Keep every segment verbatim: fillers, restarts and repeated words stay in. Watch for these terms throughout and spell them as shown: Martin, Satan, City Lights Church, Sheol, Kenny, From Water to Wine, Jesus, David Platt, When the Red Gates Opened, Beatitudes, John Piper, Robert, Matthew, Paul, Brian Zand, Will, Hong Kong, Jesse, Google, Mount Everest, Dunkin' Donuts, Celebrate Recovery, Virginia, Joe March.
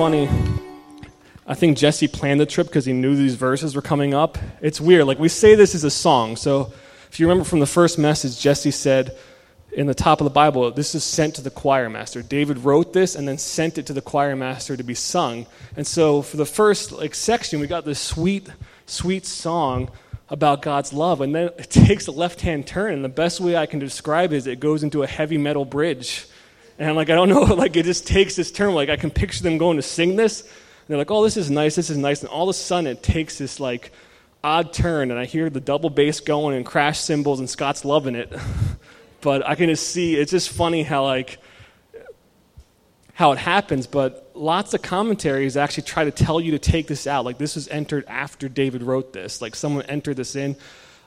funny. I think Jesse planned the trip because he knew these verses were coming up. It's weird. Like, we say this is a song. So if you remember from the first message, Jesse said in the top of the Bible, this is sent to the choir master. David wrote this and then sent it to the choir master to be sung. And so for the first like section, we got this sweet, sweet song about God's love. And then it takes a left-hand turn. And the best way I can describe it is it goes into a heavy metal bridge. And I'm like, I don't know, like it just takes this turn. Like I can picture them going to sing this. And they're like, oh, this is nice, this is nice. And all of a sudden it takes this like odd turn. And I hear the double bass going and crash cymbals and Scott's loving it. But I can just see, it's just funny how like, how it happens. But lots of commentaries actually try to tell you to take this out. Like this was entered after David wrote this. Like someone entered this in.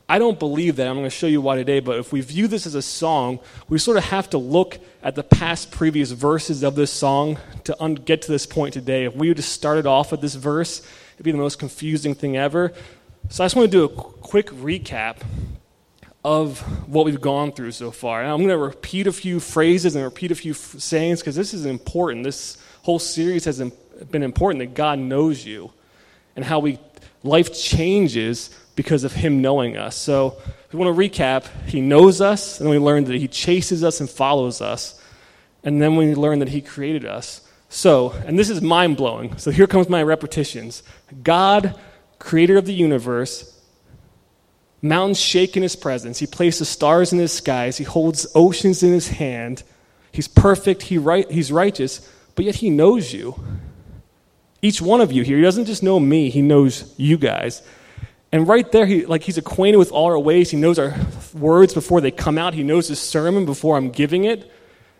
I don't believe that. I'm going to show you why today. But if we view this as a song, we sort of have to look at the past previous verses of this song to un- get to this point today. If we would have started off with this verse, it would be the most confusing thing ever. So I just want to do a qu- quick recap of what we've gone through so far. And I'm going to repeat a few phrases and repeat a few f- sayings because this is important. This whole series has im- been important, that God knows you and how we life changes because of him knowing us. So if we want to recap, he knows us, and we learned that he chases us and follows us, and then we learn that he created us. So, and this is mind-blowing, so here comes my repetitions. God, creator of the universe, mountains shake in his presence. He places stars in his skies. He holds oceans in his hand. He's perfect. He right, he's righteous, but yet he knows you. Each one of you here, he doesn't just know me, he knows you guys. And right there, he like he's acquainted with all our ways. He knows our words before they come out. He knows his sermon before I'm giving it.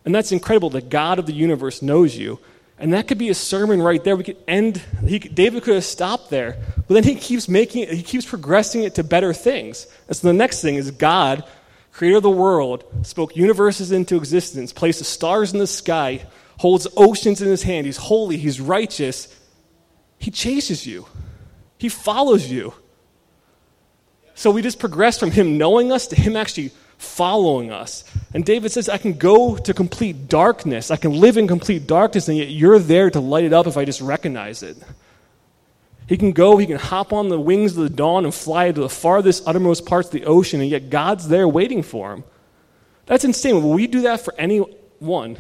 And that's incredible. The God of the universe knows you. And that could be a sermon right there. We could end, he, David could have stopped there. But then he keeps making it, he keeps progressing it to better things. And so the next thing is God, creator of the world, spoke universes into existence, placed the stars in the sky, holds oceans in his hand. He's holy. He's righteous. He chases you. He follows you. So we just progress from him knowing us to him actually following us. And David says, I can go to complete darkness. I can live in complete darkness, and yet you're there to light it up if I just recognize it. He can go, he can hop on the wings of the dawn and fly to the farthest, uttermost parts of the ocean, and yet God's there waiting for him. That's insane. Will we do that for anyone?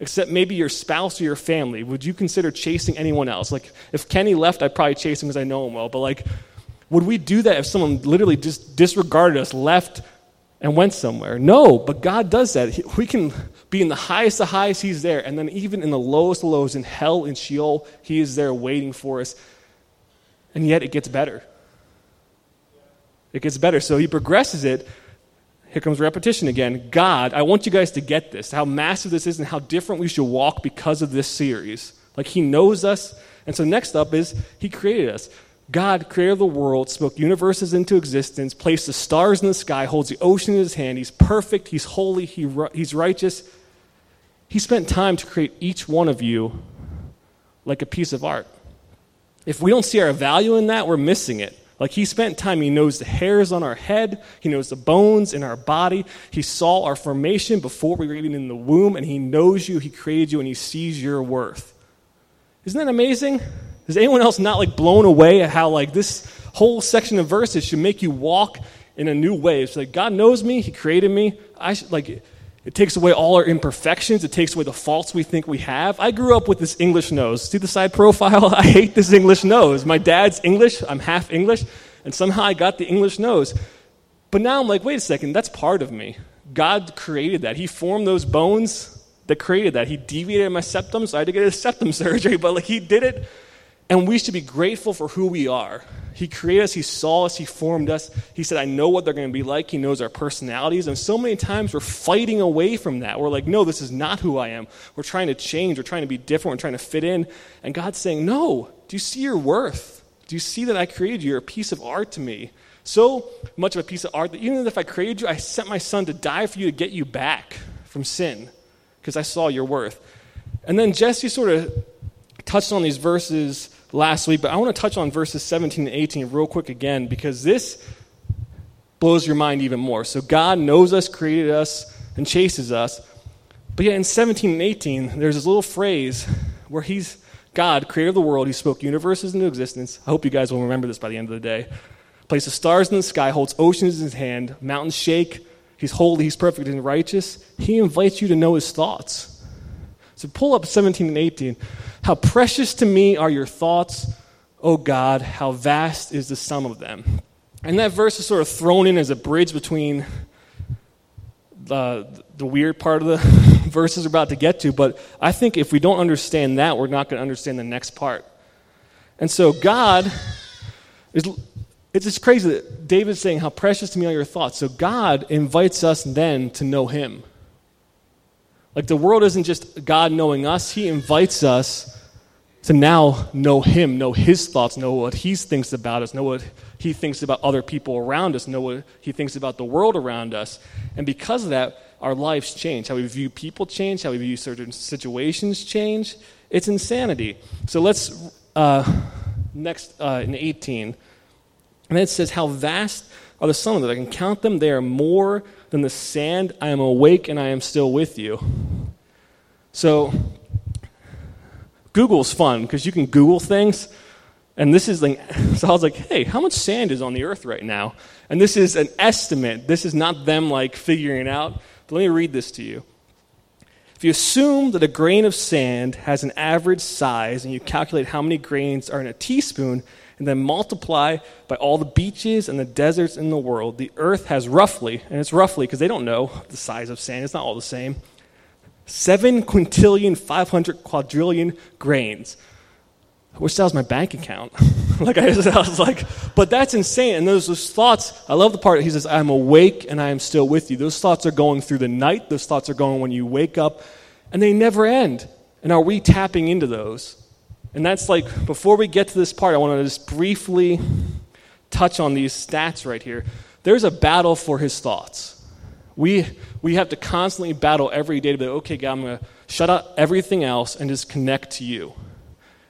Except maybe your spouse or your family. Would you consider chasing anyone else? Like, if Kenny left, I'd probably chase him because I know him well, but like, would we do that if someone literally just disregarded us, left, and went somewhere? No, but God does that. We can be in the highest of highs, he's there. And then even in the lowest of lows, in hell, in Sheol, he is there waiting for us. And yet it gets better. It gets better. So he progresses it. Here comes repetition again. God, I want you guys to get this, how massive this is and how different we should walk because of this series. Like he knows us. And so next up is he created us. God, creator of the world, spoke universes into existence, placed the stars in the sky, holds the ocean in his hand. He's perfect. He's holy. He, he's righteous. He spent time to create each one of you like a piece of art. If we don't see our value in that, we're missing it. Like he spent time. He knows the hairs on our head. He knows the bones in our body. He saw our formation before we were even in the womb, and he knows you. He created you, and he sees your worth. Isn't that amazing? Is anyone else not like blown away at how like this whole section of verses should make you walk in a new way? It's like God knows me, he created me. I should, like it, it takes away all our imperfections, it takes away the faults we think we have. I grew up with this English nose. See the side profile? I hate this English nose. My dad's English, I'm half English, and somehow I got the English nose. But now I'm like, wait a second, that's part of me. God created that. He formed those bones that created that. He deviated my septum, so I had to get a septum surgery, but like he did it. And we should be grateful for who we are. He created us. He saw us. He formed us. He said, I know what they're going to be like. He knows our personalities. And so many times we're fighting away from that. We're like, no, this is not who I am. We're trying to change. We're trying to be different. We're trying to fit in. And God's saying, no, do you see your worth? Do you see that I created you? You're a piece of art to me. So much of a piece of art that even if I created you, I sent my son to die for you to get you back from sin because I saw your worth. And then Jesse sort of touched on these verses last week, but I want to touch on verses seventeen and eighteen real quick again because this blows your mind even more. So God knows us, created us, and chases us. But yet in seventeen and eighteen, there's this little phrase where he's God, creator of the world, who spoke universes into existence. I hope you guys will remember this by the end of the day. Places stars in the sky, holds oceans in his hand. Mountains shake. He's holy. He's perfect and righteous. He invites you to know his thoughts. So pull up seventeen and eighteen. How precious to me are your thoughts, O God. How vast is the sum of them. And that verse is sort of thrown in as a bridge between the, the weird part of the verses we're about to get to, but I think if we don't understand that, we're not going to understand the next part. And so God, is, it's just crazy that David's saying, how precious to me are your thoughts. So God invites us then to know him. Like the world isn't just God knowing us, he invites us to now know him, know his thoughts, know what he thinks about us, know what he thinks about other people around us, know what he thinks about the world around us. And because of that, our lives change. How we view people change, how we view certain situations change. It's insanity. So let's, uh, next uh, in eighteen, and it says, how vast are the sum of them. I can count them. They are more than the sand. I am awake and I am still with you. So Google's fun because you can Google things, and this is like, so I was like, hey, how much sand is on the earth right now? And this is an estimate. This is not them like figuring it out. But let me read this to you. If you assume that a grain of sand has an average size and you calculate how many grains are in a teaspoon and then multiply by all the beaches and the deserts in the world, the earth has roughly, and it's roughly because they don't know the size of sand, it's not all the same, Seven quintillion, five hundred quadrillion grains. I wish that was my bank account. like I was, I was like, but that's insane. And those, those thoughts, I love the part, he says, I'm awake and I am still with you. Those thoughts are going through the night. Those thoughts are going when you wake up. And they never end. And are we tapping into those? And that's like, before we get to this part, I want to just briefly touch on these stats right here. There's a battle for his thoughts. We we have to constantly battle every day to be like, okay, God, I'm going to shut out everything else and just connect to you.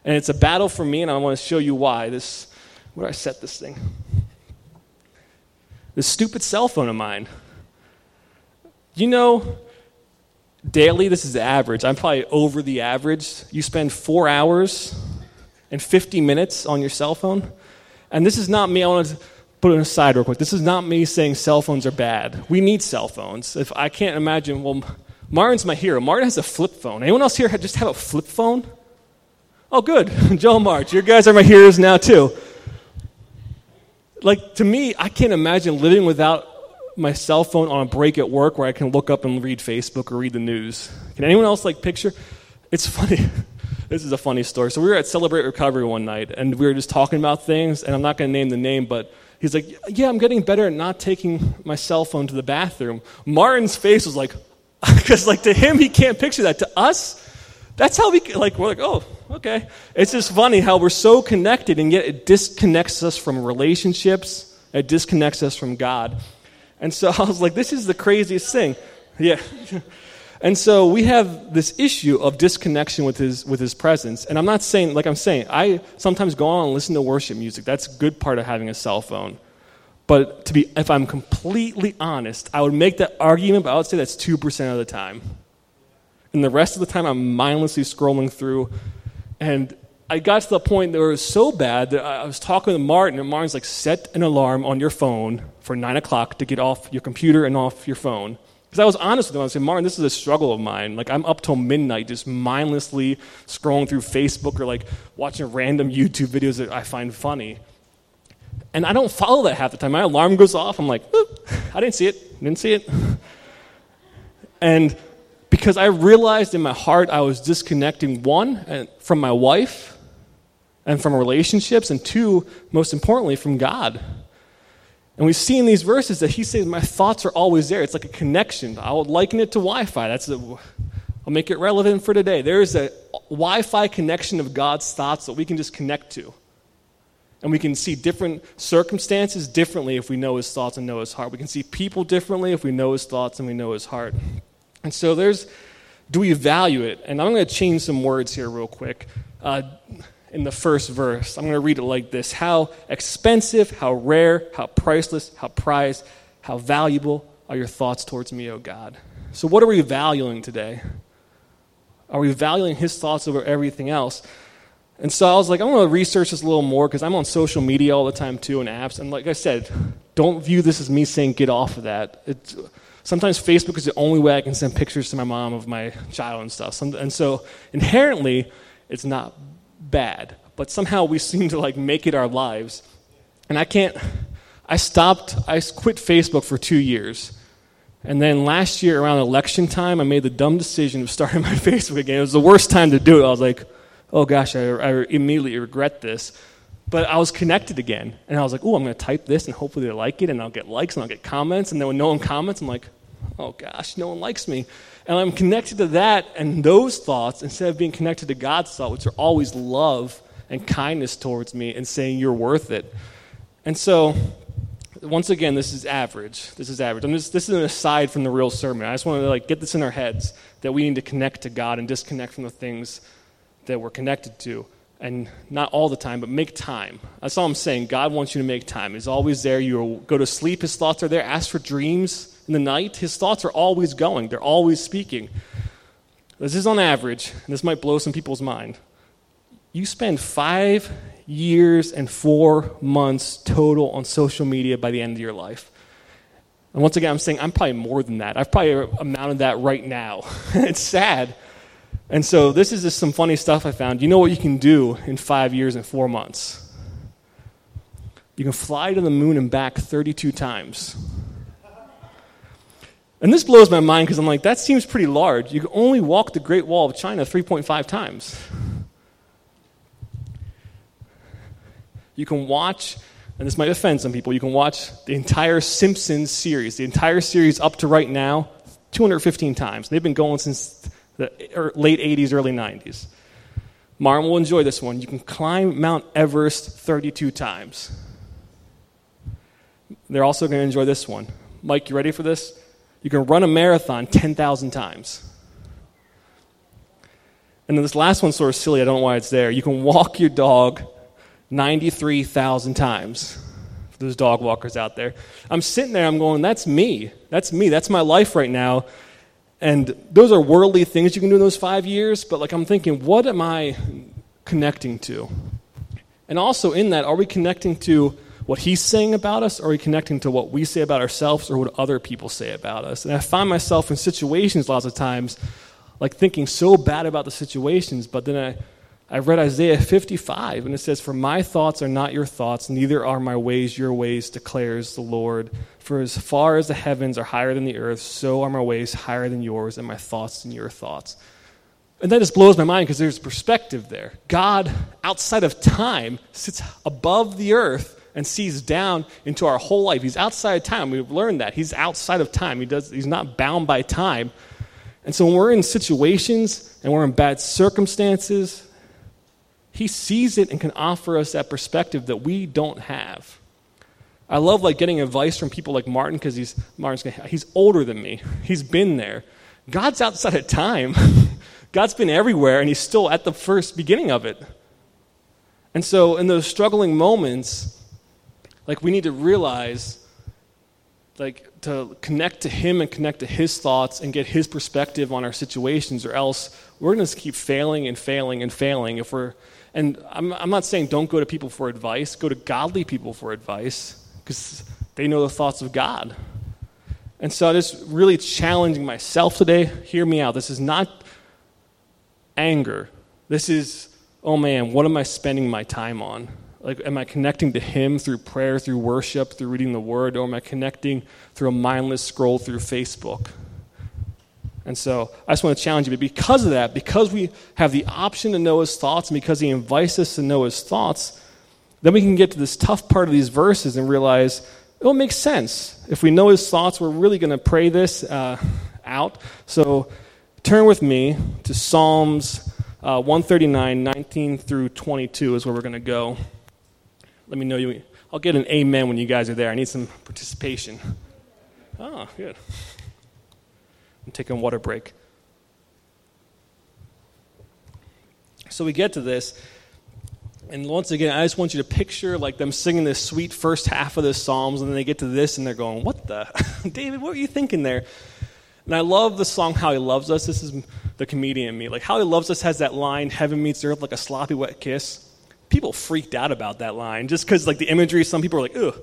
And it's a battle for me, and I want to show you why. This, where did I set this thing? This stupid cell phone of mine. You know, daily, this is the average. I'm probably over the average. You spend four hours and fifty minutes on your cell phone. And this is not me. I want to put it aside real quick. This is not me saying cell phones are bad. We need cell phones. If I can't imagine, well, Martin's my hero. Martin has a flip phone. Anyone else here just have a flip phone? Oh, good. Joe March, you guys are my heroes now too. Like, to me, I can't imagine living without my cell phone on a break at work where I can look up and read Facebook or read the news. Can anyone else, like, picture? It's funny. This is a funny story. So we were at Celebrate Recovery one night, and we were just talking about things, and I'm not going to name the name, but he's like, yeah, I'm getting better at not taking my cell phone to the bathroom. Martin's face was like, because like to him, he can't picture that. To us, that's how we, like, we're like, oh, okay. It's just funny how we're so connected, and yet it disconnects us from relationships. It disconnects us from God. And so I was like, this is the craziest thing. Yeah. And so we have this issue of disconnection with his with his presence. And I'm not saying, like I'm saying, I sometimes go on and listen to worship music. That's a good part of having a cell phone. But to be, if I'm completely honest, I would make that argument, but I would say that's two percent of the time. And the rest of the time, I'm mindlessly scrolling through. And I got to the point that it was so bad that I was talking to Martin, and Martin's like, set an alarm on your phone for nine o'clock to get off your computer and off your phone. Because I was honest with him. I was saying, Martin, this is a struggle of mine. Like, I'm up till midnight just mindlessly scrolling through Facebook or, like, watching random YouTube videos that I find funny. And I don't follow that half the time. My alarm goes off. I'm like, oop, I didn't see it. Didn't see it. And because I realized in my heart I was disconnecting, one, from my wife and from relationships, and two, most importantly, from God. And we see in these verses that he says, my thoughts are always there. It's like a connection. I would liken it to Wi-Fi. That's the, I'll make it relevant for today. There is a Wi-Fi connection of God's thoughts that we can just connect to. And we can see different circumstances differently if we know his thoughts and know his heart. We can see people differently if we know his thoughts and we know his heart. And so there's, do we value it? And I'm going to change some words here real quick. Uh In the first verse, I'm going to read it like this. How expensive, how rare, how priceless, how prized, how valuable are your thoughts towards me, O God. So what are we valuing today? Are we valuing his thoughts over everything else? And so I was like, I want to research this a little more because I'm on social media all the time too and apps. And like I said, don't view this as me saying get off of that. It's, sometimes Facebook is the only way I can send pictures to my mom of my child and stuff. Some, and so inherently, it's not bad. But somehow we seem to like make it our lives. And I can't, I stopped, I quit Facebook for two years. And then last year around election time, I made the dumb decision of starting my Facebook again. It was the worst time to do it. I was like, oh gosh, I, I immediately regret this. But I was connected again. And I was like, oh, I'm going to type this and hopefully they'll like it and I'll get likes and I'll get comments. And then when no one comments, I'm like, oh gosh, no one likes me. And I'm connected to that and those thoughts instead of being connected to God's thoughts, which are always love and kindness towards me and saying you're worth it. And so, once again, this is average. This is average. I'm just, this is an aside from the real sermon. I just want to like get this in our heads that we need to connect to God and disconnect from the things that we're connected to. And not all the time, but make time. That's all I'm saying. God wants you to make time. He's always there. You go to sleep. His thoughts are there. Ask for dreams in the night. His thoughts are always going. They're always speaking. This is on average, and this might blow some people's mind. You spend five years and four months total on social media by the end of your life. And once again, I'm saying I'm probably more than that. I've probably amounted that right now. It's sad. And so this is just some funny stuff I found. You know what you can do in five years and four months? You can fly to the moon and back thirty-two times. And this blows my mind because I'm like, that seems pretty large. You can only walk the Great Wall of China three point five times. You can watch, and this might offend some people, you can watch the entire Simpsons series, the entire series up to right now, two hundred fifteen times. They've been going since the late eighties, early nineties. Martin will enjoy this one. You can climb Mount Everest thirty-two times. They're also going to enjoy this one. Mike, you ready for this? You can run a marathon ten thousand times. And then this last one's sort of silly. I don't know why it's there. You can walk your dog ninety-three thousand times. For those dog walkers out there. I'm sitting there. I'm going, that's me. That's me. That's my life right now. And those are worldly things you can do in those five years, but like I'm thinking, what am I connecting to? And also in that, are we connecting to what he's saying about us, or are we connecting to what we say about ourselves or what other people say about us? And I find myself in situations lots of times, like thinking so bad about the situations, but then I, I read Isaiah fifty-five, and it says, "For my thoughts are not your thoughts, neither are my ways your ways, declares the Lord. For as far as the heavens are higher than the earth, so are my ways higher than yours, and my thoughts than your thoughts." And that just blows my mind because there's perspective there. God, outside of time, sits above the earth and sees down into our whole life. He's outside of time. We've learned that. He's outside of time. He does. He's not bound by time. And so when we're in situations and we're in bad circumstances, he sees it and can offer us that perspective that we don't have. I love like getting advice from people like Martin because he's Martin's gonna, he's older than me. He's been there. God's outside of time. God's been everywhere, and he's still at the first beginning of it. And so in those struggling moments, like we need to realize, like to connect to him and connect to his thoughts and get his perspective on our situations, or else we're going to keep failing and failing and failing. If we're, and I'm I'm not saying don't go to people for advice. Go to godly people for advice, because they know the thoughts of God. And so I'm just really challenging myself today. Hear me out. This is not anger. This is, oh man, what am I spending my time on? Like, am I connecting to him through prayer, through worship, through reading the word, or am I connecting through a mindless scroll through Facebook? And so I just want to challenge you. But because of that, because we have the option to know his thoughts, and because he invites us to know his thoughts, then we can get to this tough part of these verses and realize it'll make sense. If we know his thoughts, we're really going to pray this uh, out. So turn with me to Psalms uh, one thirty-nine, nineteen through twenty-two is where we're going to go. Let me know you. I'll get an amen when you guys are there. I need some participation. Oh, good. I'm taking a water break. So we get to this. And once again, I just want you to picture like them singing this sweet first half of the Psalms, and then they get to this, and they're going, what the? David, what were you thinking there? And I love the song, How He Loves Us. This is the comedian in me. Like, How He Loves Us has that line, heaven meets earth like a sloppy wet kiss. People freaked out about that line just because, like, the imagery, some people are like, ugh.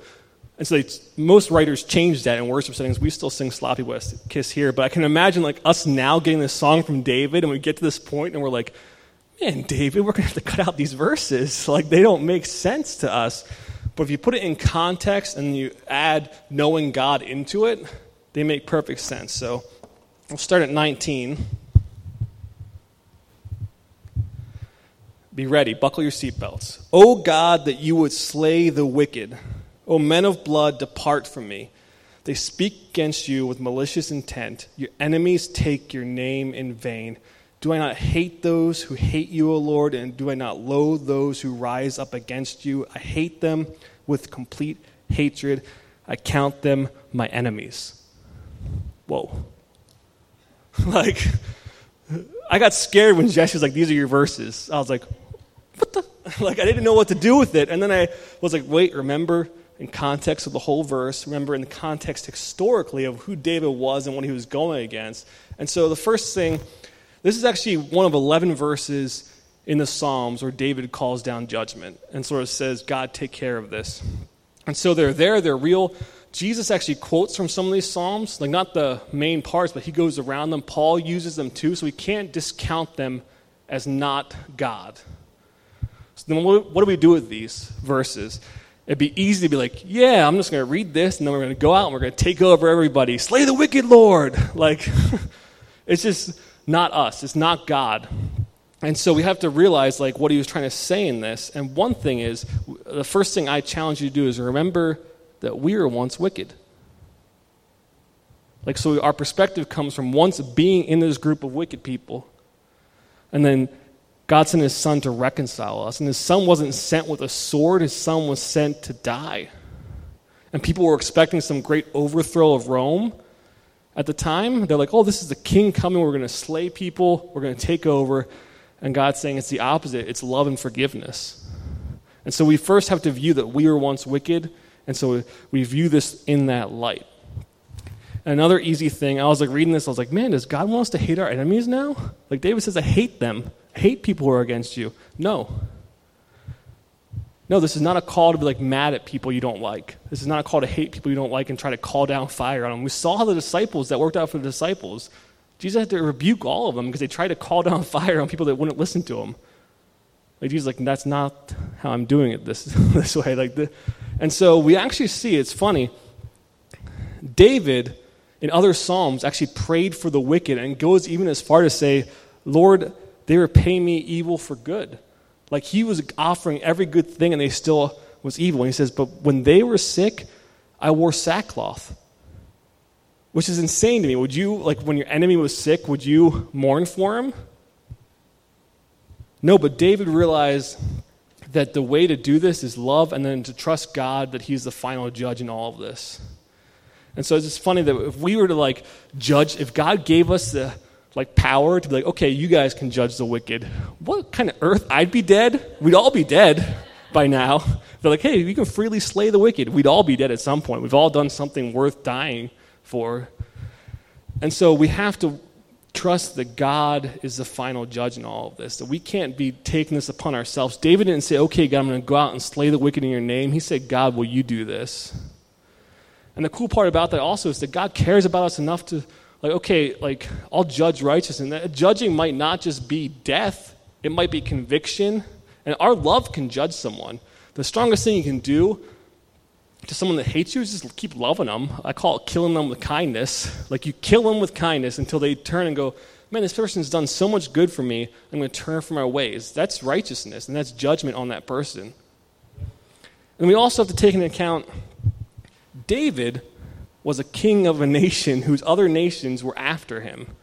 And so they, most writers changed that in worship settings. We still sing sloppy wet kiss here. But I can imagine, like, us now getting this song from David, and we get to this point, and we're like, man, David, we're going to have to cut out these verses. Like, they don't make sense to us. But if you put it in context and you add knowing God into it, they make perfect sense. So we'll start at nineteen. Be ready. Buckle your seatbelts. O God, that you would slay the wicked. O men of blood, depart from me. They speak against you with malicious intent. Your enemies take your name in vain. Do I not hate those who hate you, O Lord, and do I not loathe those who rise up against you? I hate them with complete hatred. I count them my enemies. Whoa. Like, I got scared when Jesse was like, these are your verses. I was like, what the? Like, I didn't know what to do with it. And then I was like, wait, remember in context of the whole verse, remember in the context historically of who David was and what he was going against. And so the first thing, this is actually one of eleven verses in the Psalms where David calls down judgment and sort of says, God, take care of this. And so they're there, they're real. Jesus actually quotes from some of these Psalms, like not the main parts, but he goes around them. Paul uses them too, so we can't discount them as not God. So then what do we do with these verses? It'd be easy to be like, yeah, I'm just going to read this, and then we're going to go out and we're going to take over everybody. Slay the wicked, Lord! Like, it's just not us. It's not God. And so we have to realize, like, what he was trying to say in this. And one thing is, the first thing I challenge you to do is remember that we were once wicked. Like, so our perspective comes from once being in this group of wicked people, and then God sent his son to reconcile us. And his son wasn't sent with a sword, his son was sent to die. And people were expecting some great overthrow of Rome at the time. They're like, oh, this is the king coming, we're going to slay people, we're going to take over. And God's saying it's the opposite, it's love and forgiveness. And so we first have to view that we were once wicked. And so we view this in that light. Another easy thing, I was like reading this, I was like, man, does God want us to hate our enemies now? Like David says, I hate them. I hate people who are against you. No. No, this is not a call to be like mad at people you don't like. This is not a call to hate people you don't like and try to call down fire on them. We saw how the disciples, that worked out for the disciples. Jesus had to rebuke all of them because they tried to call down fire on people that wouldn't listen to him. Like Jesus is like, that's not how I'm doing it this this way. Like the, and so we actually see, it's funny, David in other Psalms actually prayed for the wicked and goes even as far to say, Lord, they repay me evil for good. Like he was offering every good thing and they still was evil. And he says, but when they were sick, I wore sackcloth. Which is insane to me. Would you, like when your enemy was sick, would you mourn for him? No, but David realized that the way to do this is love and then to trust God that he's the final judge in all of this. And so it's just funny that if we were to like judge, if God gave us the like power to be like, okay, you guys can judge the wicked, what kind of earth? I'd be dead. We'd all be dead by now. They're like, hey, you can freely slay the wicked. We'd all be dead at some point. We've all done something worth dying for. And so we have to trust that God is the final judge in all of this, that we can't be taking this upon ourselves. David didn't say, okay, God, I'm going to go out and slay the wicked in your name. He said, God, will you do this? And the cool part about that also is that God cares about us enough to, like, okay, like, I'll judge righteousness. And that judging might not just be death. It might be conviction. And our love can judge someone. The strongest thing you can do to someone that hates you is just keep loving them. I call it killing them with kindness. Like you kill them with kindness until they turn and go, man, this person's done so much good for me, I'm going to turn from my ways. That's righteousness, and that's judgment on that person. And we also have to take into account David was a king of a nation whose other nations were after him.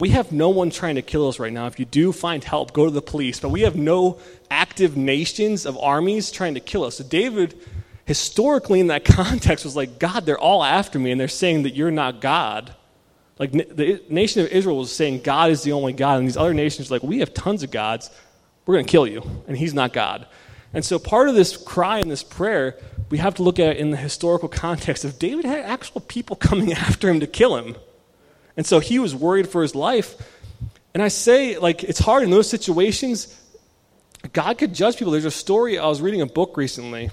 We have no one trying to kill us right now. If you do find help, go to the police. But we have no active nations of armies trying to kill us. So David, historically, in that context, was like, God, they're all after me, and they're saying that you're not God. Like, the nation of Israel was saying God is the only God, and these other nations were like, we have tons of gods. We're going to kill you, and he's not God. And so part of this cry and this prayer, we have to look at it in the historical context of David had actual people coming after him to kill him. And so he was worried for his life. And I say, like, it's hard in those situations. God could judge people. There's a story. I was reading a book recently.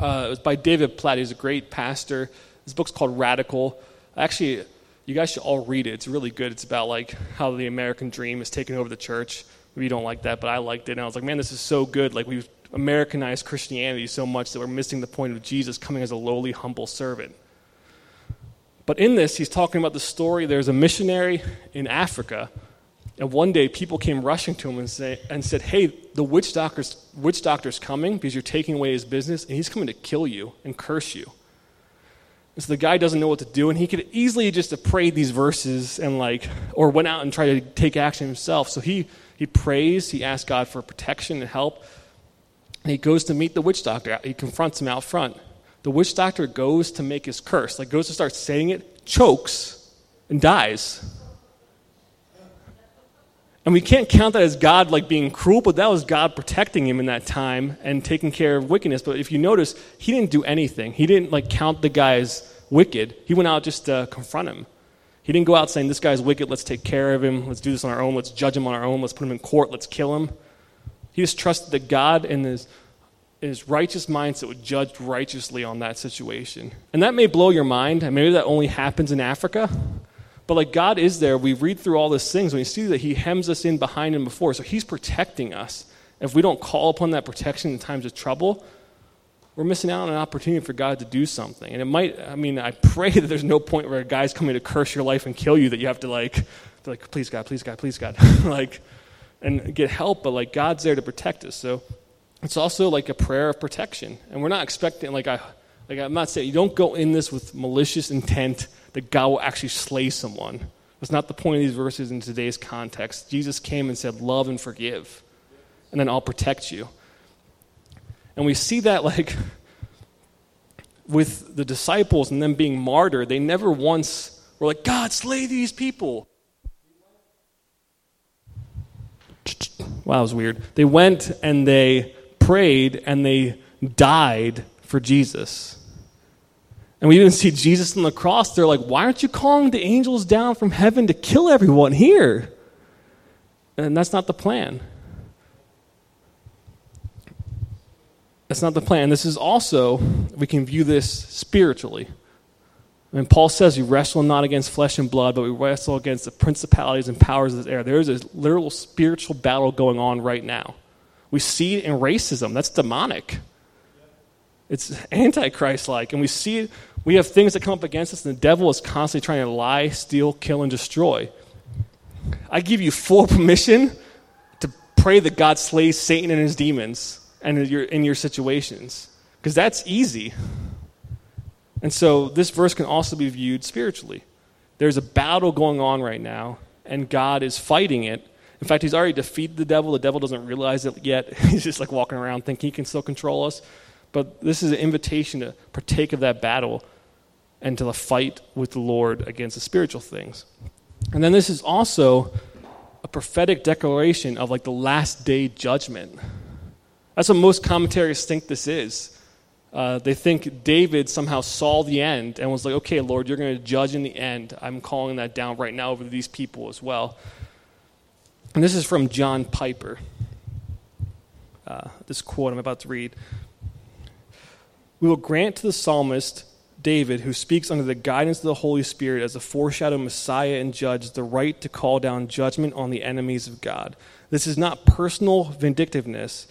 Uh, it was by David Platt. He's a great pastor. This book's called Radical. Actually, you guys should all read it. It's really good. It's about, like, how the American dream is taking over the church. Maybe you don't like that, but I liked it. And I was like, man, this is so good. Like, we've Americanized Christianity so much that we're missing the point of Jesus coming as a lowly, humble servant. But in this, he's talking about the story. There's a missionary in Africa, and one day people came rushing to him and say, and said, hey, the witch doctor's, witch doctor's coming because you're taking away his business, and he's coming to kill you and curse you. And so the guy doesn't know what to do, and he could easily just have prayed these verses and like, or went out and tried to take action himself. So he, he prays, he asks God for protection and help, and he goes to meet the witch doctor. He confronts him out front. The witch doctor goes to make his curse, like goes to start saying it, chokes, and dies. And we can't count that as God like being cruel, but that was God protecting him in that time and taking care of wickedness. But if you notice, he didn't do anything. He didn't like count the guy as wicked. He went out just to confront him. He didn't go out saying, this guy's wicked, let's take care of him, let's do this on our own, let's judge him on our own, let's put him in court, let's kill him. He just trusted that God in his, in his righteous mindset would judge righteously on that situation. And that may blow your mind, and maybe that only happens in Africa. But like God is there, we read through all these things, and we see that he hems us in behind and before. So he's protecting us. If we don't call upon that protection in times of trouble, we're missing out on an opportunity for God to do something. And it might, I mean, I pray that there's no point where a guy's coming to curse your life and kill you that you have to like, like please God, please God, please God, like, and get help. But like God's there to protect us. So it's also like a prayer of protection. And we're not expecting, like I, like I'm not saying, you don't go in this with malicious intent that God will actually slay someone. That's not the point of these verses in today's context. Jesus came and said, love and forgive, and then I'll protect you. And we see that like with the disciples and them being martyred, they never once were like, God, slay these people. Wow, that was weird. They went and they prayed and they died for Jesus. And we even see Jesus on the cross. They're like, why aren't you calling the angels down from heaven to kill everyone here? And that's not the plan. That's not the plan. This is also, we can view this spiritually. I mean, Paul says we wrestle not against flesh and blood, but we wrestle against the principalities and powers of this air. There is a literal spiritual battle going on right now. We see it in racism. That's demonic. It's antichrist-like, and we see it. We have things that come up against us, and the devil is constantly trying to lie, steal, kill, and destroy. I give you full permission to pray that God slays Satan and his demons and in your, in your situations, because that's easy. And so this verse can also be viewed spiritually. There's a battle going on right now, and God is fighting it. In fact, he's already defeated the devil. The devil doesn't realize it yet. He's just like walking around thinking he can still control us. But this is an invitation to partake of that battle and to fight with the Lord against the spiritual things. And then this is also a prophetic declaration of like the last day judgment. That's what most commentaries think this is. Uh, they think David somehow saw the end and was like, okay, Lord, you're going to judge in the end. I'm calling that down right now over these people as well. And this is from John Piper. Uh, this quote I'm about to read. We will grant to the psalmist, David, who speaks under the guidance of the Holy Spirit as a foreshadowed Messiah and judge, the right to call down judgment on the enemies of God. This is not personal vindictiveness.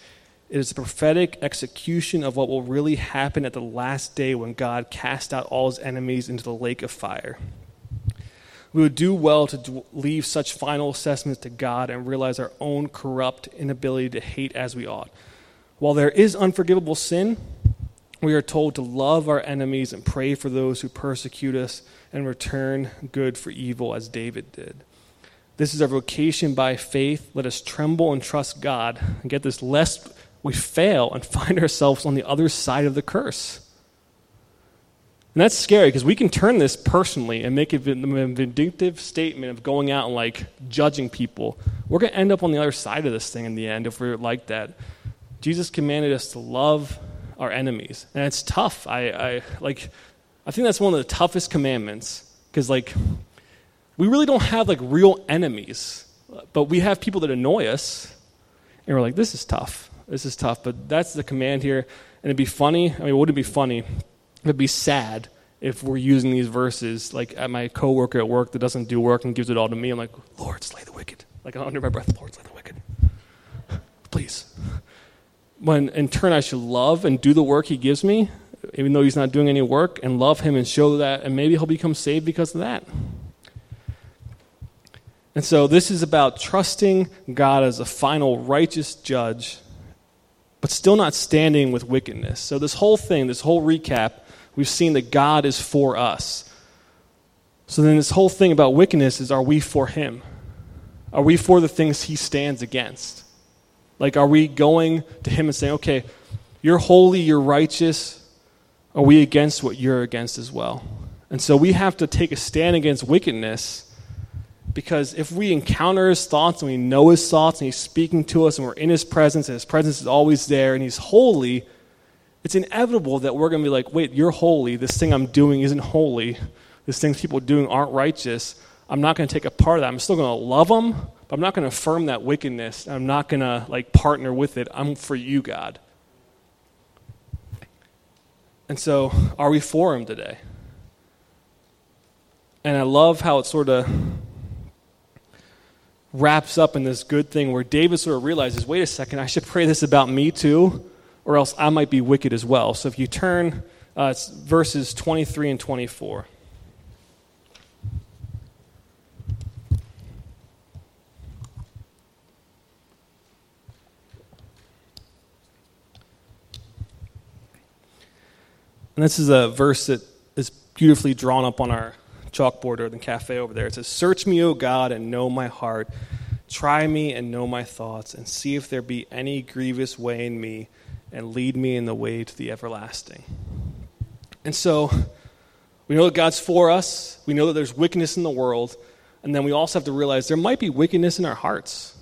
It is a prophetic execution of what will really happen at the last day when God casts out all his enemies into the lake of fire. We would do well to leave such final assessments to God and realize our own corrupt inability to hate as we ought. While there is unforgivable sin, we are told to love our enemies and pray for those who persecute us and return good for evil as David did. This is our vocation by faith. Let us tremble and trust God and get this, lest we fail and find ourselves on the other side of the curse. And that's scary because we can turn this personally and make a vindictive statement of going out and like judging people. We're going to end up on the other side of this thing in the end if we're like that. Jesus commanded us to love our enemies. And it's tough. I, I like I think that's one of the toughest commandments because like we really don't have like real enemies, but we have people that annoy us, and we're like, this is tough. This is tough, but that's the command here. And it'd be funny. I mean, it wouldn't be funny. It'd be sad if we're using these verses, like at my coworker at work that doesn't do work and gives it all to me. I'm like, Lord, slay the wicked. Like under my breath, Lord, slay the wicked. Please. When in turn I should love and do the work he gives me, even though he's not doing any work, and love him and show that, and maybe he'll become saved because of that. And so this is about trusting God as a final righteous judge, but still not standing with wickedness. So this whole thing, this whole recap, we've seen that God is for us. So then this whole thing about wickedness is, are we for him? Are we for the things he stands against? Like, are we going to him and saying, okay, you're holy, you're righteous. Are we against what you're against as well? And so we have to take a stand against wickedness, because if we encounter his thoughts and we know his thoughts and he's speaking to us and we're in his presence and his presence is always there and he's holy, it's inevitable that we're going to be like, wait, you're holy. This thing I'm doing isn't holy. These things people are doing aren't righteous. I'm not going to take a part of that. I'm still going to love them, but I'm not going to affirm that wickedness. I'm not going to like partner with it. I'm for you, God. And so are we for him today? And I love how it sort of wraps up in this good thing where David sort of realizes, wait a second, I should pray this about me too, or else I might be wicked as well. So if you turn, uh, it's verses twenty-three and twenty-four. And this is a verse that is beautifully drawn up on our chalkboard or the cafe over there. It says, "Search me, O God, and know my heart. Try me and know my thoughts, and see if there be any grievous way in me, and lead me in the way to the everlasting." And so we know that God's for us. We know that there's wickedness in the world. And then we also have to realize there might be wickedness in our hearts,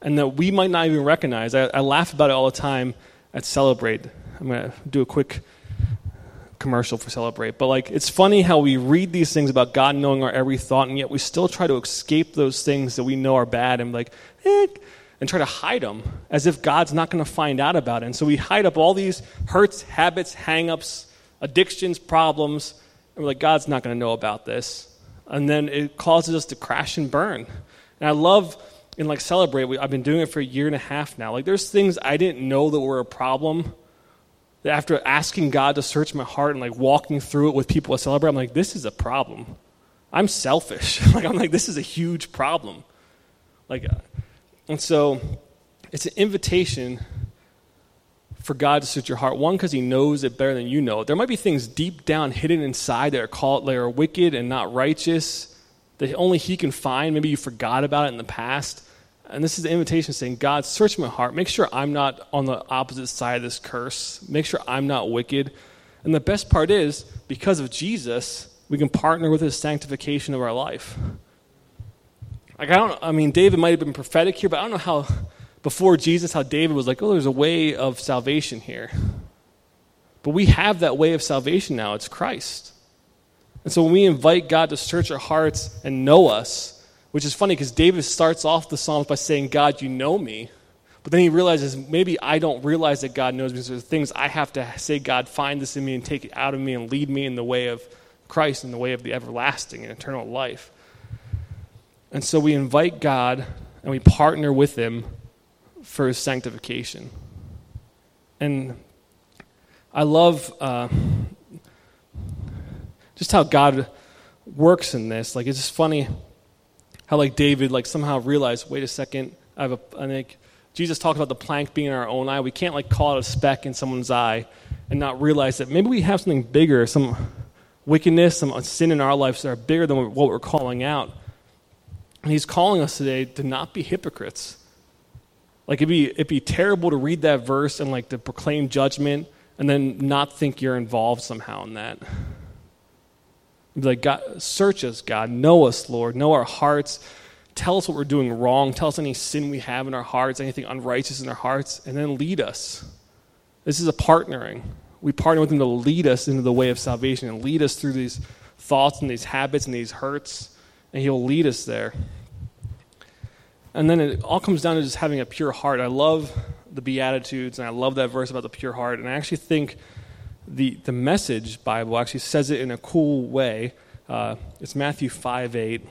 and that we might not even recognize. I, I laugh about it all the time at Celebrate. I'm going to do a quick commercial for Celebrate, but like, it's funny how we read these things about God knowing our every thought, and yet we still try to escape those things that we know are bad, and like, eh, and try to hide them as if God's not going to find out about it. And so we hide up all these hurts, habits, hang-ups, addictions, problems, and we're like, God's not going to know about this. And then it causes us to crash and burn. And I love, in like Celebrate, we, I've been doing it for a year and a half now. Like, there's things I didn't know that were a problem. After asking God to search my heart and like walking through it with people at Celebrate, I'm like, this is a problem. I'm selfish. like I'm like, this is a huge problem. Like, and so it's an invitation for God to search your heart. One, because he knows it better than you know. There might be things deep down hidden inside that are called, that are wicked and not righteous, that only he can find. Maybe you forgot about it in the past. And this is the invitation saying, God, search my heart. Make sure I'm not on the opposite side of this curse. Make sure I'm not wicked. And the best part is, because of Jesus, we can partner with his sanctification of our life. Like, I don't, I mean, David might have been prophetic here, but I don't know how, before Jesus, how David was like, oh, there's a way of salvation here. But we have that way of salvation now. It's Christ. And so when we invite God to search our hearts and know us, which is funny because David starts off the Psalms by saying, God, you know me. But then he realizes, maybe I don't realize that God knows me. So there's things I have to say, God, find this in me and take it out of me and lead me in the way of Christ, in the way of the everlasting and eternal life. And so we invite God and we partner with him for his sanctification. And I love uh, just how God works in this. Like, it's just funny how like David like somehow realized, wait a second, I have a, I think Jesus talked about the plank being in our own eye. We can't like call it a speck in someone's eye and not realize that maybe we have something bigger, some wickedness, some sin in our lives that are bigger than what we're calling out. And he's calling us today to not be hypocrites. Like, it'd be, it'd be terrible to read that verse and like to proclaim judgment and then not think you're involved somehow in that. Like, God, search us, God. Know us, Lord. Know our hearts. Tell us what we're doing wrong. Tell us any sin we have in our hearts, anything unrighteous in our hearts, and then lead us. This is a partnering. We partner with him to lead us into the way of salvation and lead us through these thoughts and these habits and these hurts and he'll lead us there. And then it all comes down to just having a pure heart. I love the Beatitudes, and I love that verse about the pure heart. And I actually think the the Message Bible actually says it in a cool way. Uh, it's Matthew five eight.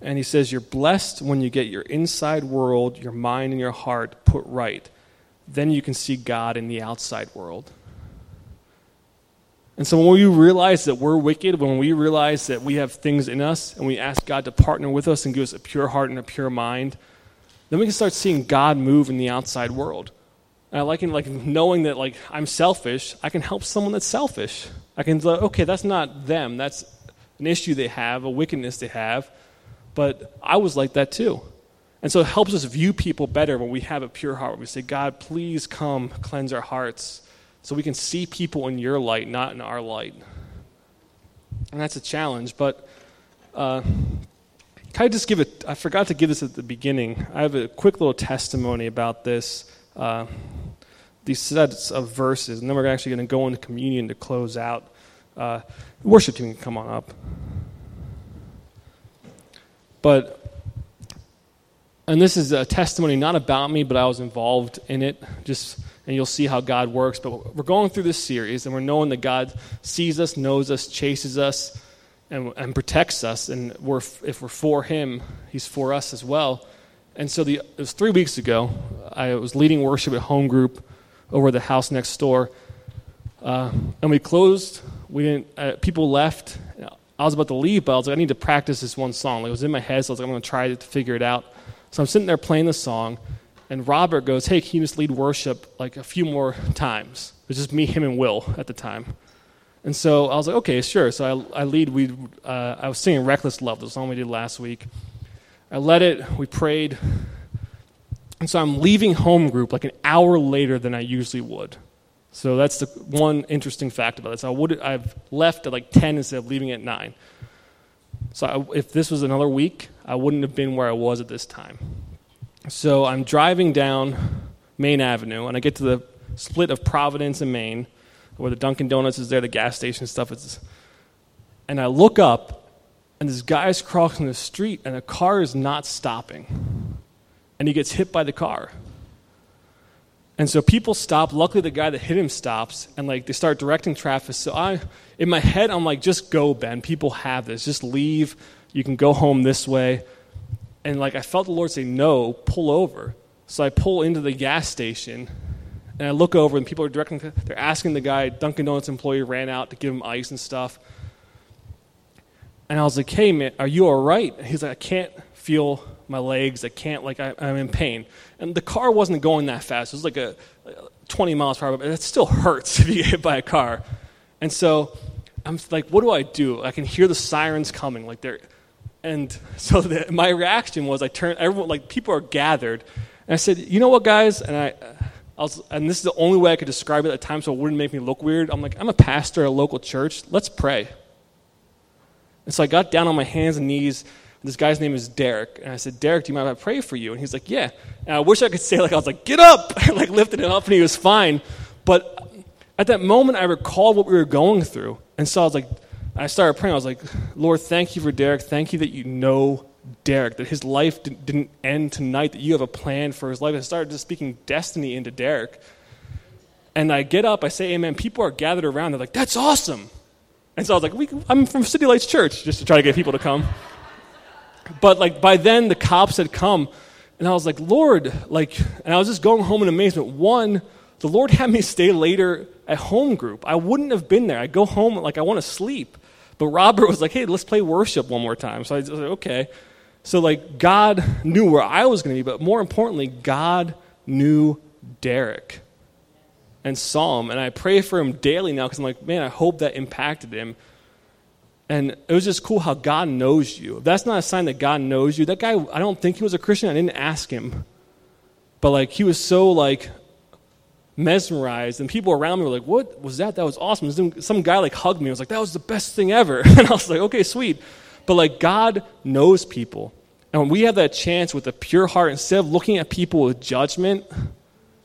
And he says, "You're blessed when you get your inside world, your mind and your heart put right. Then you can see God in the outside world." And so when we realize that we're wicked, when we realize that we have things in us, and we ask God to partner with us and give us a pure heart and a pure mind, then we can start seeing God move in the outside world. And I like it, like knowing that like I'm selfish, I can help someone that's selfish. I can like, okay, that's not them. That's an issue they have, a wickedness they have. But I was like that too. And so it helps us view people better when we have a pure heart. We say, God, please come cleanse our hearts so we can see people in your light, not in our light. And that's a challenge. But uh, can I just give it, I forgot to give this at the beginning. I have a quick little testimony about this, uh, these sets of verses. And then we're actually going to go into communion to close out. Uh, the worship team can come on up. But, and this is a testimony not about me, but I was involved in it, just, and you'll see how God works. But we're going through this series, and we're knowing that God sees us, knows us, chases us, and, and protects us. And we're, if we're for him, he's for us as well. And so the, it was three weeks ago, I was leading worship at home group over the house next door. Uh, and we closed. We didn't. Uh, people left. I was about to leave, but I was like, I need to practice this one song. Like, it was in my head, so I was like, I'm going to try to figure it out. So I'm sitting there playing the song, and Robert goes, "Hey, can you just lead worship like a few more times?" It was just me, him, and Will at the time. And so I was like, okay, sure. So I, I lead. We uh, I was singing "Reckless Love," the song we did last week. I led it. We prayed. And so I'm leaving home group like an hour later than I usually would. So that's the one interesting fact about this. I would I've left at like ten instead of leaving at nine. So I, if this was another week, I wouldn't have been where I was at this time. So I'm driving down Main Avenue, and I get to the split of Providence and Main, where the Dunkin' Donuts is there, the gas station stuff is. And I look up, and this guy is crossing the street, and a car is not stopping. And he gets hit by the car. And so people stop. Luckily, the guy that hit him stops, and like they start directing traffic. So I, in my head, I'm like, just go, Ben. People have this. Just leave. You can go home this way. And like I felt the Lord say, no, pull over. So I pull into the gas station, and I look over, and people are directing. They're asking the guy, Dunkin' Donuts employee ran out to give him ice and stuff. And I was like, hey, man, are you all right? And he's like, I can't feel my legs, I can't, like, I, I'm in pain. And the car wasn't going that fast. It was like a, like twenty miles per hour, but it still hurts if you get hit by a car. And so I'm like, what do I do? I can hear the sirens coming. like they're, And so the, my reaction was I turned, everyone, like, people are gathered. And I said, you know what, guys? And I, I was, and this is the only way I could describe it at the time so it wouldn't make me look weird. I'm like, I'm a pastor at a local church. Let's pray. And so I got down on my hands and knees. This guy's name is Derek. And I said, Derek, do you mind if I pray for you? And he's like, yeah. And I wish I could say, like, I was like, get up! And, like, lifted him up, and he was fine. But at that moment, I recalled what we were going through. And so I was like, I started praying. I was like, Lord, thank you for Derek. Thank you that you know Derek, that his life didn't end tonight, that you have a plan for his life. I started just speaking destiny into Derek. And I get up. I say, amen. People are gathered around. They're like, that's awesome. And so I was like, we, I'm from City Lights Church, just to try to get people to come. But, like, by then, the cops had come, and I was like, Lord, like, and I was just going home in amazement. One, the Lord had me stay later at home group. I wouldn't have been there. I go home, like, I want to sleep. But Robert was like, hey, let's play worship one more time. So I was like, okay. So, like, God knew where I was going to be, but more importantly, God knew Derek and saw him. And I pray for him daily now because I'm like, man, I hope that impacted him. And it was just cool how God knows you. That's not a sign that God knows you. That guy, I don't think he was a Christian. I didn't ask him. But, like, he was so, like, mesmerized. And people around me were like, what was that? That was awesome. Then some guy, like, hugged me. I was like, that was the best thing ever. And I was like, okay, sweet. But, like, God knows people. And when we have that chance with a pure heart, instead of looking at people with judgment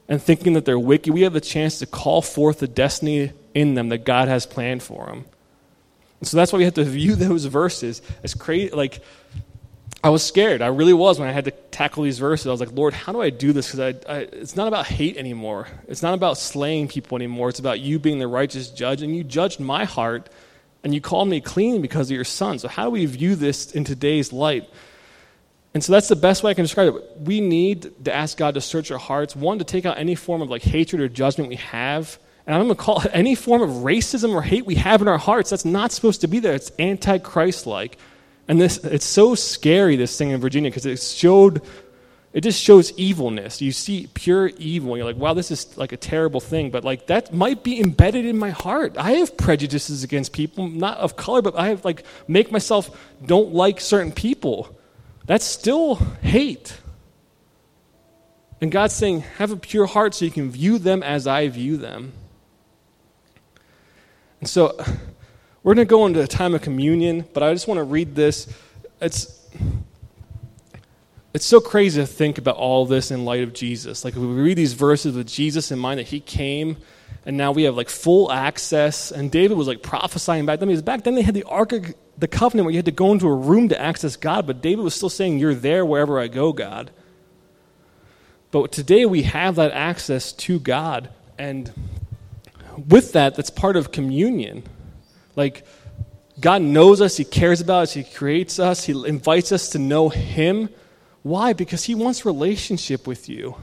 and thinking that they're wicked, we have the chance to call forth the destiny in them that God has planned for them. And so that's why we have to view those verses as crazy. Like, I was scared. I really was when I had to tackle these verses. I was like, Lord, how do I do this? Because I, I, it's not about hate anymore. It's not about slaying people anymore. It's about you being the righteous judge. And you judged my heart, and you called me clean because of your son. So how do we view this in today's light? And so that's the best way I can describe it. We need to ask God to search our hearts. One, to take out any form of like hatred or judgment we have. And I'm going to call it any form of racism or hate we have in our hearts. That's not supposed to be there. It's anti-Christ-like. And this, it's so scary, this thing in Virginia, because it showed, it just shows evilness. You see pure evil, and you're like, wow, this is like a terrible thing. But like that might be embedded in my heart. I have prejudices against people, not of color, but I have like make myself don't like certain people. That's still hate. And God's saying, have a pure heart so you can view them as I view them. And so we're going to go into a time of communion, but I just want to read this. It's it's so crazy to think about all this in light of Jesus. Like, we read these verses with Jesus in mind, that he came, and now we have like full access. And David was like prophesying back then. Because back then they had the Ark of the Covenant where you had to go into a room to access God, but David was still saying, you're there wherever I go, God. But today we have that access to God, and with that, that's part of communion. Like, God knows us, he cares about us, he creates us, he invites us to know him. Why? Because he wants relationship with you.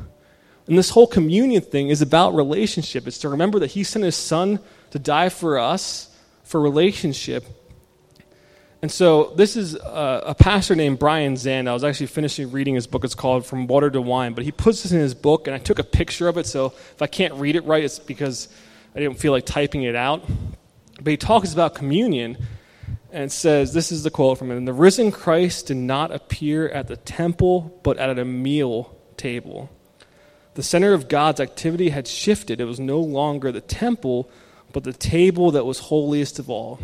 And this whole communion thing is about relationship. It's to remember that he sent his son to die for us, for relationship. And so this is a, a pastor named Brian Zand. I was actually finishing reading his book. It's called From Water to Wine. But he puts this in his book, and I took a picture of it. So if I can't read it right, it's because I didn't feel like typing it out. But he talks about communion, and says, this is the quote from him, "The risen Christ did not appear at the temple, but at a meal table. The center of God's activity had shifted. It was no longer the temple, but the table that was holiest of all.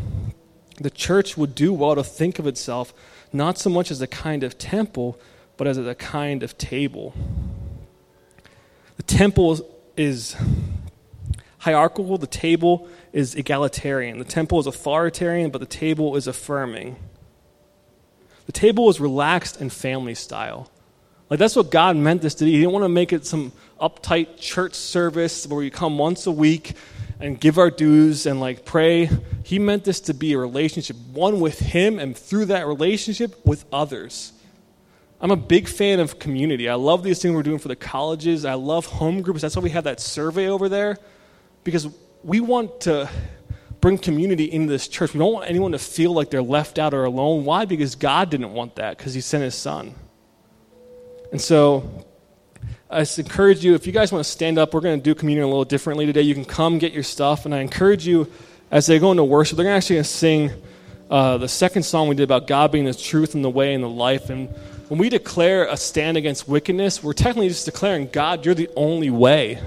The church would do well to think of itself not so much as a kind of temple, but as a kind of table." The temple is hierarchical, the table is egalitarian. The temple is authoritarian, but the table is affirming. The table is relaxed and family style. Like, that's what God meant this to be. He didn't want to make it some uptight church service where we come once a week and give our dues and like pray. He meant this to be a relationship, one with him, and through that relationship with others. I'm a big fan of community. I love these things we're doing for the colleges. I love home groups. That's why we have that survey over there, because we want to bring community into this church. We don't want anyone to feel like they're left out or alone. Why? Because God didn't want that, because he sent his son. And so I just encourage you, if you guys want to stand up, we're going to do communion a little differently today. You can come get your stuff. And I encourage you, as they go into worship, they're actually going to sing uh, the second song we did about God being the truth and the way and the life. And when we declare a stand against wickedness, we're technically just declaring, God, you're the only way.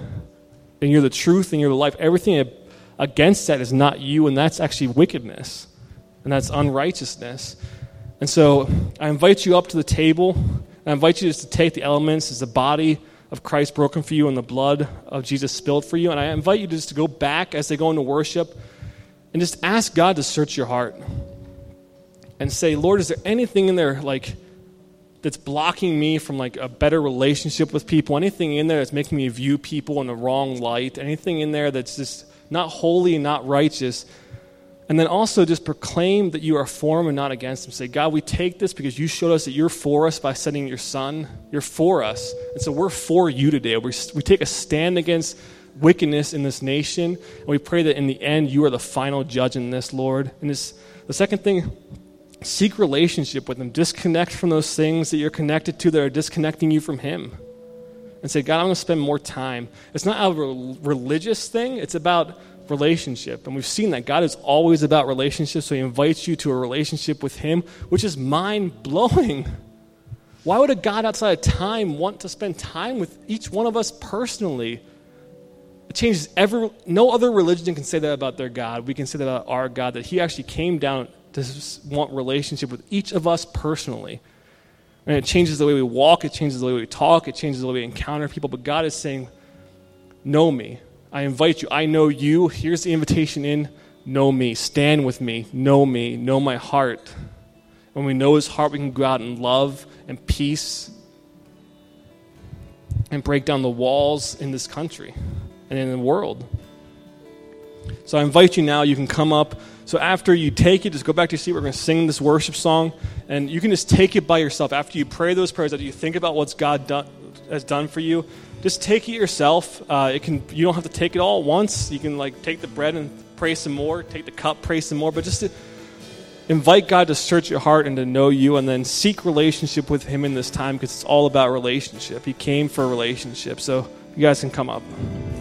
And you're the truth, and you're the life. Everything against that is not you, and that's actually wickedness, and that's unrighteousness. And so I invite you up to the table, and I invite you just to take the elements as the body of Christ broken for you and the blood of Jesus spilled for you, and I invite you just to go back as they go into worship and just ask God to search your heart and say, Lord, is there anything in there, like, that's blocking me from like a better relationship with people, anything in there that's making me view people in the wrong light, anything in there that's just not holy and not righteous. And then also just proclaim that you are for them and not against them. Say, God, we take this because you showed us that you're for us by sending your son. You're for us. And so we're for you today. We we take a stand against wickedness in this nation, and we pray that in the end you are the final judge in this, Lord. And this, the second thing, seek relationship with him. Disconnect from those things that you're connected to that are disconnecting you from him. And say, God, I'm going to spend more time. It's not a religious thing. It's about relationship. And we've seen that. God is always about relationships, so he invites you to a relationship with him, which is mind-blowing. Why would a God outside of time want to spend time with each one of us personally? It changes every... No other religion can say that about their God. We can say that about our God, that he actually came down to want relationship with each of us personally. And it changes the way we walk, it changes the way we talk, it changes the way we encounter people. But God is saying, know me. I invite you. I know you. Here's the invitation in. know me, stand with me, know me, know my heart. When we know his heart, we can go out in love and peace and break down the walls in this country and in the world. So I invite you now, you can come up. So after you take it, just go back to your seat. We're going to sing this worship song. And you can just take it by yourself. After you pray those prayers, after you think about what God done, has done for you, just take it yourself. Uh, it can you don't have to take it all at once. You can like take the bread and pray some more. Take the cup, pray some more. But just to invite God to search your heart and to know you, and then seek relationship with him in this time, because it's all about relationship. He came for a relationship. So you guys can come up.